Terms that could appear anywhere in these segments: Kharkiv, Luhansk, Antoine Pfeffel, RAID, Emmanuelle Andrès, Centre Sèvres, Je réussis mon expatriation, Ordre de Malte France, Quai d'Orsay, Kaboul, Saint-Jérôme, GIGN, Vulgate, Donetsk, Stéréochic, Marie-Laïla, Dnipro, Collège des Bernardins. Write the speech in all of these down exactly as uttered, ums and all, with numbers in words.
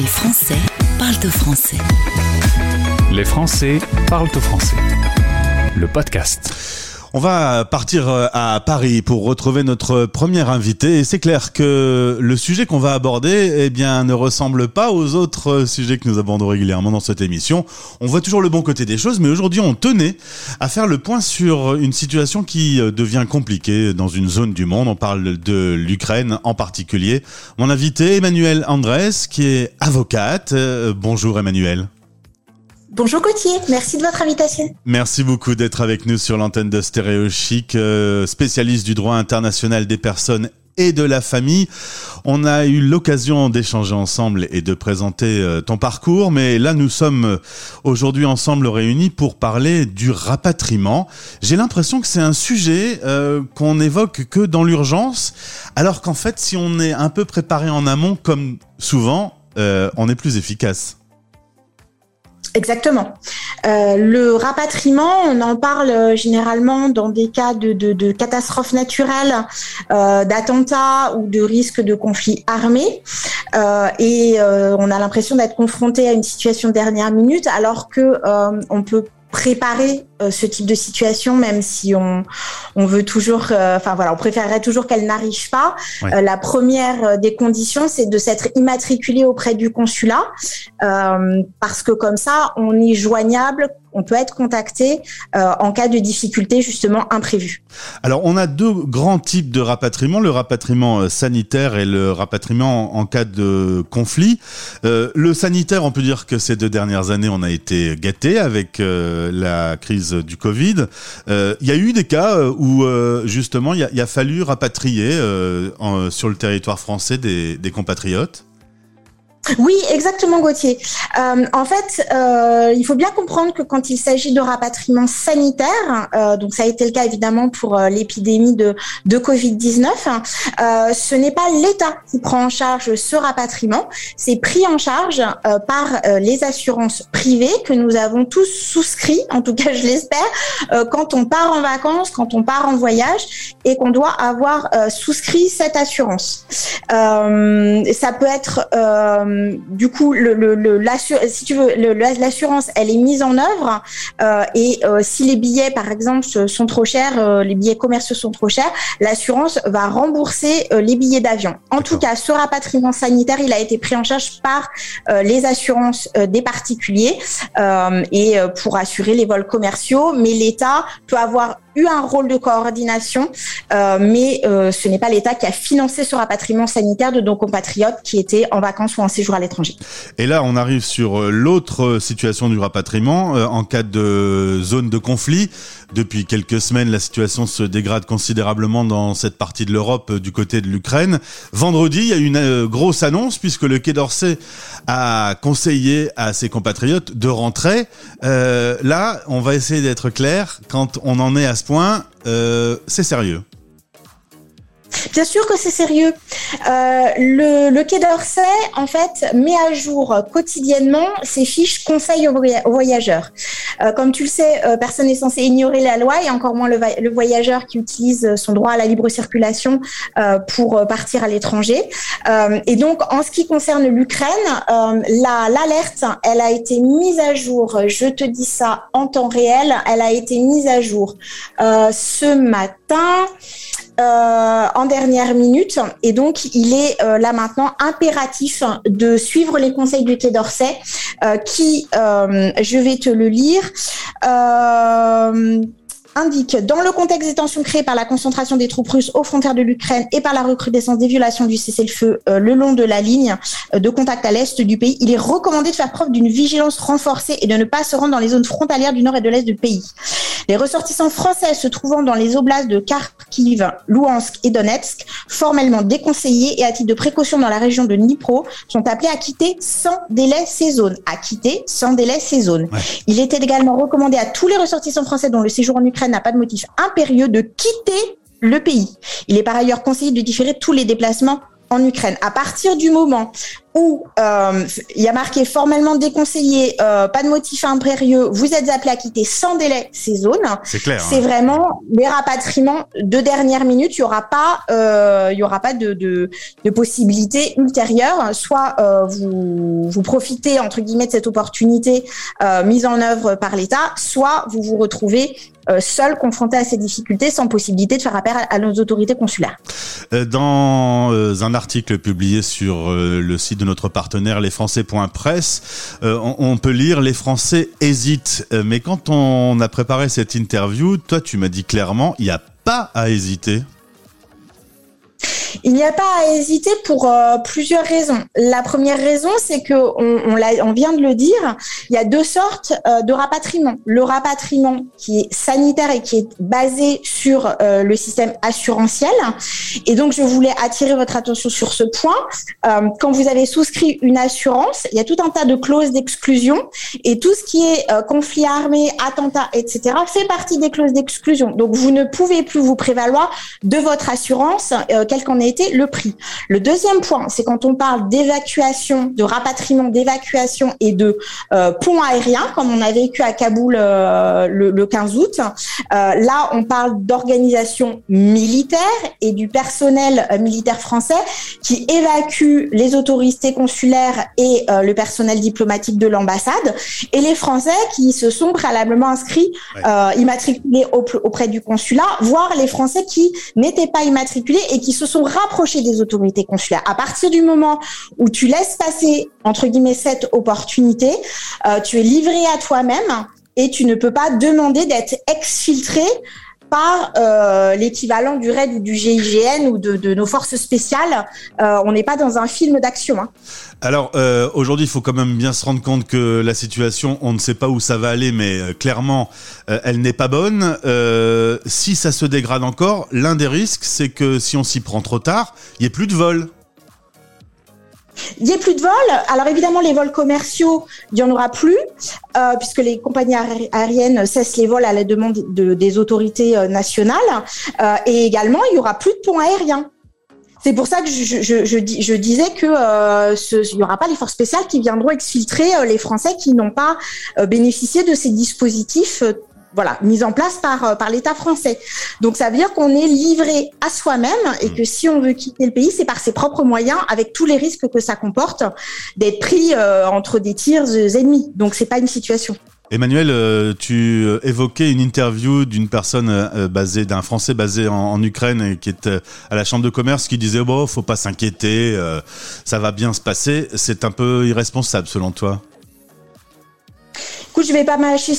Les Français parlent au français. Les Français parlent au français. Le podcast. On va partir à Paris pour retrouver notre première invitée. Et c'est clair que le sujet qu'on va aborder, eh bien, ne ressemble pas aux autres sujets que nous abordons régulièrement dans cette émission. On voit toujours le bon côté des choses, mais aujourd'hui, on tenait à faire le point sur une situation qui devient compliquée dans une zone du monde. On parle de l'Ukraine en particulier. Mon invitée, Emmanuelle Andrès, qui est avocate. Euh, bonjour, Emmanuelle. Bonjour Gauthier, merci de votre invitation. Merci beaucoup d'être avec nous sur l'antenne de Stéréochic, euh, spécialiste du droit international des personnes et de la famille. On a eu l'occasion d'échanger ensemble et de présenter euh, ton parcours, mais là nous sommes aujourd'hui ensemble réunis pour parler du rapatriement. J'ai l'impression que c'est un sujet euh, qu'on évoque que dans l'urgence, alors qu'en fait si on est un peu préparé en amont, comme souvent, euh, on est plus efficace. Exactement. Euh, le rapatriement, on en parle généralement dans des cas de, de, de catastrophes naturelles, euh, d'attentats ou de risques de conflits armés. Euh, et euh, on a l'impression d'être confronté à une situation de dernière minute, alors que euh, on peut préparer euh, ce type de situation, même si on on veut toujours, enfin euh, voilà, on préférerait toujours qu'elle n'arrive pas. Ouais. Euh, la première euh, des conditions, c'est de s'être immatriculé auprès du consulat, euh, parce que comme ça, on est joignable. On peut être contacté euh, en cas de difficulté justement imprévue. Alors, on a deux grands types de rapatriement, le rapatriement sanitaire et le rapatriement en cas de conflit. Euh, le sanitaire, on peut dire que ces deux dernières années, on a été gâtés avec euh, la crise du Covid. Euh, il y a eu des cas où, euh, justement, il y a, il y a fallu rapatrier euh, en, sur le territoire français des, des compatriotes. Oui, exactement, Gauthier. Euh, en fait, euh, il faut bien comprendre que quand il s'agit de rapatriement sanitaire, euh, donc ça a été le cas évidemment pour euh, l'épidémie de, de covid dix-neuf, euh, ce n'est pas l'État qui prend en charge ce rapatriement, c'est pris en charge euh, par euh, les assurances privées que nous avons tous souscrits, en tout cas je l'espère, euh, quand on part en vacances, quand on part en voyage et qu'on doit avoir euh, souscrit cette assurance. Euh, ça peut être... Euh, Du coup, le, le, le, l'assur- si tu veux, le, l'assurance, elle est mise en œuvre euh, et euh, si les billets, par exemple, sont trop chers, euh, les billets commerciaux sont trop chers, l'assurance va rembourser euh, les billets d'avion. En tout cas, ce rapatriement sanitaire, il a été pris en charge par euh, les assurances euh, des particuliers euh, et euh, pour assurer les vols commerciaux, mais l'État peut avoir eu un rôle de coordination, euh, mais euh, ce n'est pas l'État qui a financé ce rapatriement sanitaire de nos compatriotes qui étaient en vacances ou en séjour à l'étranger. Et là, on arrive sur l'autre situation du rapatriement euh, en cas de zone de conflit. Depuis quelques semaines, la situation se dégrade considérablement dans cette partie de l'Europe euh, du côté de l'Ukraine. Vendredi, il y a eu une euh, grosse annonce puisque le Quai d'Orsay a conseillé à ses compatriotes de rentrer. Euh, là, on va essayer d'être clair. Quand on en est à ce point, euh, c'est sérieux. Bien sûr que c'est sérieux. Euh, le, le Quai d'Orsay, en fait, met à jour quotidiennement ses fiches conseils aux voyageurs. Euh, comme tu le sais, euh, personne n'est censé ignorer la loi et encore moins le, va- le voyageur qui utilise son droit à la libre circulation euh, pour partir à l'étranger. Euh, et donc, en ce qui concerne l'Ukraine, euh, la, l'alerte, elle a été mise à jour. Je te dis ça en temps réel. Elle a été mise à jour euh, ce matin. Euh, en dernière minute et donc il est euh, là maintenant impératif de suivre les conseils du Quai d'Orsay euh, qui, euh, je vais te le lire, euh, indique « Dans le contexte des tensions créées par la concentration des troupes russes aux frontières de l'Ukraine et par la recrudescence des violations du cessez-le-feu euh, le long de la ligne euh, de contact à l'est du pays, il est recommandé de faire preuve d'une vigilance renforcée et de ne pas se rendre dans les zones frontalières du nord et de l'est du pays. » Les ressortissants français se trouvant dans les oblasts de Kharkiv, Luhansk et Donetsk, formellement déconseillés et à titre de précaution dans la région de Dnipro, sont appelés à quitter sans délai ces zones. À quitter sans délai ces zones. Ouais. Il était également recommandé à tous les ressortissants français dont le séjour en Ukraine n'a pas de motif impérieux de quitter le pays. Il est par ailleurs conseillé de différer tous les déplacements en Ukraine. À partir du moment où euh, il y a marqué formellement déconseillé, euh, pas de motif impérieux, vous êtes appelé à quitter sans délai ces zones. C'est clair. C'est hein. vraiment des rapatriements de dernière minute. Il y aura pas, euh, il y aura pas de, de, de possibilité ultérieure. Soit euh, vous, vous profitez entre guillemets de cette opportunité euh, mise en œuvre par l'État, soit vous vous retrouvez euh, seul confronté à ces difficultés, sans possibilité de faire appel à, à nos autorités consulaires. Dans euh, un article publié sur euh, le site de notre partenaire les français point press, euh, on, on peut lire « Les Français hésitent ». Mais quand on a préparé cette interview, toi tu m'as dit clairement il n'y a pas à hésiter. Il n'y a pas à hésiter pour euh, plusieurs raisons. La première raison, c'est que on, on, l'a, on vient de le dire, il y a deux sortes euh, de rapatriement. Le rapatriement qui est sanitaire et qui est basé sur euh, le système assurantiel. Et donc, je voulais attirer votre attention sur ce point. Euh, quand vous avez souscrit une assurance, il y a tout un tas de clauses d'exclusion et tout ce qui est euh, conflit armé, attentat, et cetera fait partie des clauses d'exclusion. Donc, vous ne pouvez plus vous prévaloir de votre assurance, euh, quel qu'en ait été le prix. Le deuxième point, c'est quand on parle d'évacuation, de rapatriement, d'évacuation et de euh, pont aérien, comme on a vécu à Kaboul euh, le, le quinze août. Euh, là, on parle d'organisation militaire et du personnel euh, militaire français qui évacue les autorités consulaires et euh, le personnel diplomatique de l'ambassade, et les Français qui se sont préalablement inscrits, euh, immatriculés auprès du consulat, voire les Français qui n'étaient pas immatriculés et qui se sont rapprocher des autorités consulaires. À partir du moment où tu laisses passer, entre guillemets, cette opportunité, euh, tu es livré à toi-même et tu ne peux pas demander d'être exfiltré par euh, l'équivalent du RAID ou du G I G N ou de, de nos forces spéciales. Euh, on n'est pas dans un film d'action. Hein. Alors, euh, aujourd'hui, il faut quand même bien se rendre compte que la situation, on ne sait pas où ça va aller, mais euh, clairement, euh, elle n'est pas bonne. Euh, si ça se dégrade encore, l'un des risques, c'est que si on s'y prend trop tard, il n'y ait plus de vols. Il n'y a plus de vols. Alors évidemment, les vols commerciaux, il n'y en aura plus, euh, puisque les compagnies aériennes cessent les vols à la demande de, des autorités nationales. Euh, et également, il n'y aura plus de ponts aériens. C'est pour ça que je, je, je, dis, je disais que euh, ce, il n'y aura pas les forces spéciales qui viendront exfiltrer euh, les Français qui n'ont pas euh, bénéficié de ces dispositifs euh, Voilà, mise en place par par l'État français. Donc ça veut dire qu'on est livré à soi-même et que si on veut quitter le pays, c'est par ses propres moyens, avec tous les risques que ça comporte d'être pris euh, entre des tirs ennemis. Donc c'est pas une situation. Emmanuelle, tu évoquais une interview d'une personne basée, d'un Français basé en, en Ukraine et qui est à la Chambre de commerce, qui disait bon, faut pas s'inquiéter, euh, ça va bien se passer. C'est un peu irresponsable selon toi? Écoute, je vais pas mâcher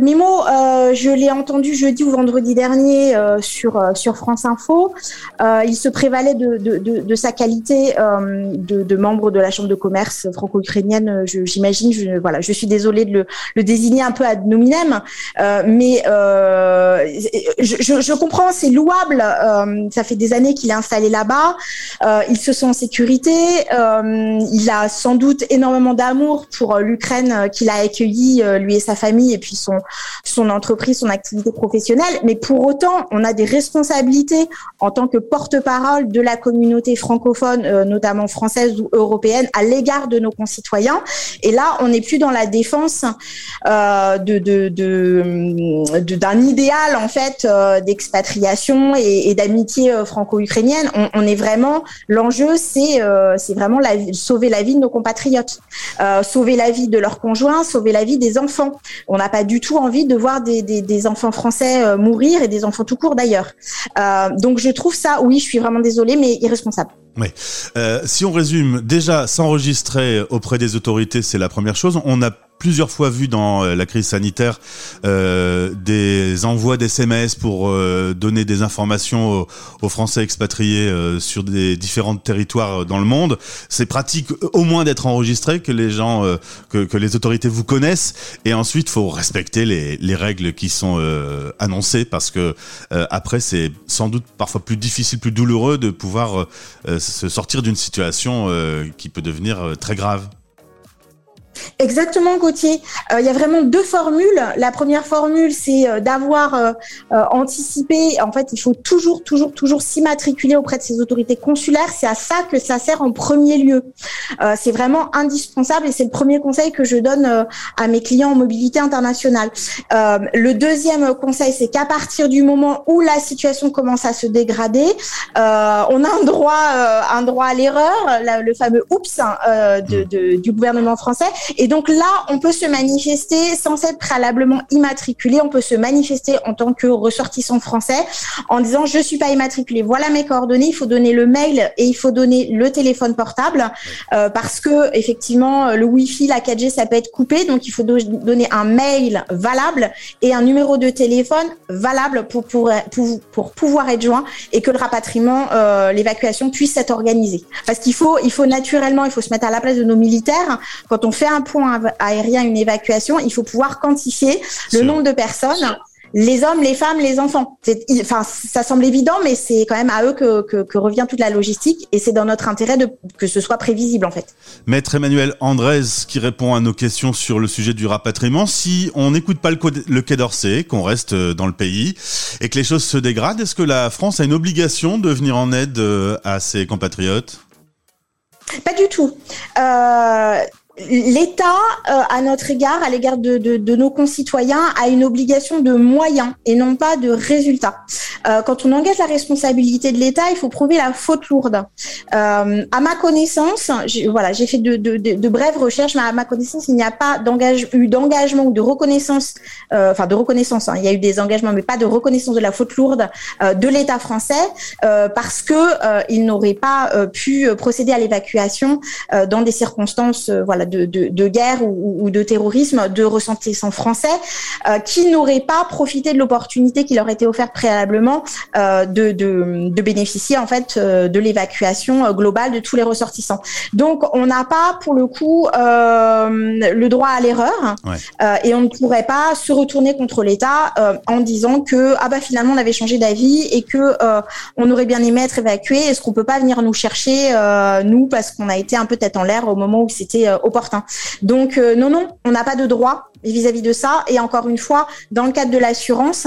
mes mots. Euh, je l'ai entendu jeudi ou vendredi dernier euh, sur euh, sur France Info. Euh, il se prévalait de de, de, de sa qualité euh, de, de membre de la Chambre de commerce franco-ukrainienne. Je, j'imagine. Je, voilà, je suis désolée de le, le désigner un peu ad nominem, euh, mais euh, je, je, je comprends. C'est louable. Euh, ça fait des années qu'il est installé là-bas. Euh, il se sent en sécurité. Euh, il a sans doute énormément d'amour pour l'Ukraine qu'il a accueillie, lui et sa famille, et puis son son entreprise, son activité professionnelle. Mais pour autant, on a des responsabilités en tant que porte-parole de la communauté francophone, euh, notamment française ou européenne, à l'égard de nos concitoyens. Et là, on n'est plus dans la défense euh, de, de, de, de d'un idéal en fait euh, d'expatriation et, et d'amitié euh, franco-ukrainienne. On, on est vraiment, l'enjeu, c'est euh, c'est vraiment la, sauver la vie de nos compatriotes, euh, sauver la vie de leurs conjoints, sauver la vie des enfants. On n'a pas du tout envie de voir des, des, des enfants français euh, mourir, et des enfants tout court d'ailleurs. Euh, donc je trouve ça, oui, je suis vraiment désolée, mais irresponsable. Oui. Euh, si on résume, déjà s'enregistrer auprès des autorités, c'est la première chose. On a plusieurs fois vu dans la crise sanitaire euh, des envois d'S M S pour euh, donner des informations aux, aux Français expatriés euh, sur des différents territoires dans le monde. C'est pratique au moins d'être enregistré, que les gens, euh, que, que les autorités vous connaissent. Et ensuite, faut respecter les, les règles qui sont euh, annoncées, parce que euh, après, c'est sans doute parfois plus difficile, plus douloureux de pouvoir euh, se sortir d'une situation euh, qui peut devenir euh, très grave. Exactement, Gauthier. Euh, il y a vraiment deux formules. La première formule, c'est euh, d'avoir euh, euh, anticipé. En fait, il faut toujours, toujours, toujours s'immatriculer auprès de ses autorités consulaires. C'est à ça que ça sert en premier lieu. Euh, c'est vraiment indispensable et c'est le premier conseil que je donne euh, à mes clients en mobilité internationale. Euh, le deuxième conseil, c'est qu'à partir du moment où la situation commence à se dégrader, euh, on a un droit, euh, un droit à l'erreur, la, le fameux oups euh, de, de, du gouvernement français. Et donc là, on peut se manifester sans être préalablement immatriculé. On peut se manifester en tant que ressortissant français en disant « je suis pas immatriculé, voilà mes coordonnées ». Il faut donner le mail et il faut donner le téléphone portable euh, parce que effectivement le Wi-Fi, la quatre G, ça peut être coupé. Donc il faut do- donner un mail valable et un numéro de téléphone valable pour, pour, pour, pour pouvoir être joint et que le rapatriement, euh, l'évacuation puisse être organisée. Parce qu'il faut, il faut naturellement, il faut se mettre à la place de nos militaires. Quand on fait un point aérien, une évacuation, il faut pouvoir quantifier le sure. nombre de personnes, les hommes, les femmes, les enfants. C'est, enfin, ça semble évident, mais c'est quand même à eux que, que, que revient toute la logistique et c'est dans notre intérêt de, que ce soit prévisible en fait. Maître Emmanuelle Andrès qui répond à nos questions sur le sujet du rapatriement. Si on n'écoute pas le, le Quai d'Orsay, qu'on reste dans le pays et que les choses se dégradent, est-ce que la France a une obligation de venir en aide à ses compatriotes ? Pas du tout. Euh... L'État, euh, à notre égard, à l'égard de, de, de nos concitoyens, a une obligation de moyens et non pas de résultats. Euh, quand on engage la responsabilité de l'État, il faut prouver la faute lourde. Euh, à ma connaissance, j'ai, voilà, j'ai fait de, de, de, de brèves recherches, mais à ma connaissance, il n'y a pas d'engage, eu d'engagement ou de reconnaissance, euh, enfin de reconnaissance, hein, il y a eu des engagements, mais pas de reconnaissance de la faute lourde euh, de l'État français, euh, parce que euh, il n'aurait pas euh, pu procéder à l'évacuation euh, dans des circonstances, euh, voilà. De, de, de guerre ou, ou de terrorisme de ressortissants français euh, qui n'auraient pas profité de l'opportunité qui leur était offerte préalablement euh, de, de, de bénéficier en fait euh, de l'évacuation euh, globale de tous les ressortissants. Donc on n'a pas pour le coup euh, le droit à l'erreur ouais. euh, et on ne pourrait pas se retourner contre l'État euh, en disant que ah bah finalement on avait changé d'avis et que euh, on aurait bien aimé être évacué. Est-ce qu'on peut pas venir nous chercher euh, nous parce qu'on a été un peu tête en l'air au moment où c'était euh, opportun. Donc euh, non, non, on n'a pas de droit vis-à-vis de ça. Et encore une fois, dans le cadre de l'assurance,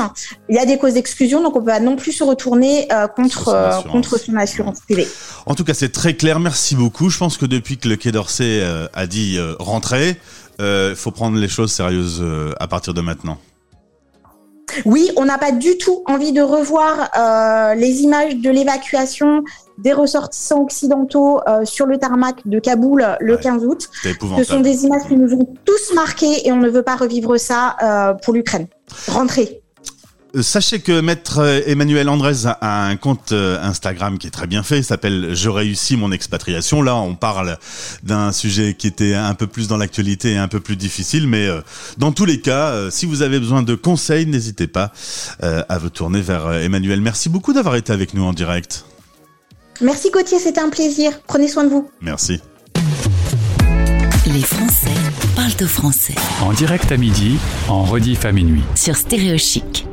il y a des causes d'exclusion, donc on ne peut pas non plus se retourner euh, contre, euh, contre son assurance privée. En tout cas, c'est très clair. Merci beaucoup. Je pense que depuis que le Quai d'Orsay euh, a dit euh, « rentrez euh, », il faut prendre les choses sérieuses euh, à partir de maintenant. Oui, on n'a pas du tout envie de revoir euh, les images de l'évacuation des ressortissants occidentaux euh, sur le tarmac de Kaboul le ouais, quinze août. Ce sont des images qui nous ont tous marqués et on ne veut pas revivre ça euh, pour l'Ukraine. Rentrez. Sachez que Maître Emmanuelle Andrès a un compte Instagram qui est très bien fait, il s'appelle « Je réussis mon expatriation ». Là, on parle d'un sujet qui était un peu plus dans l'actualité et un peu plus difficile, mais dans tous les cas, si vous avez besoin de conseils, n'hésitez pas à vous tourner vers Emmanuelle. Merci beaucoup d'avoir été avec nous en direct. Merci Gauthier, c'était un plaisir. Prenez soin de vous. Merci. Les Français parlent aux Français. En direct à midi, en rediff à minuit. Sur Stéréochic.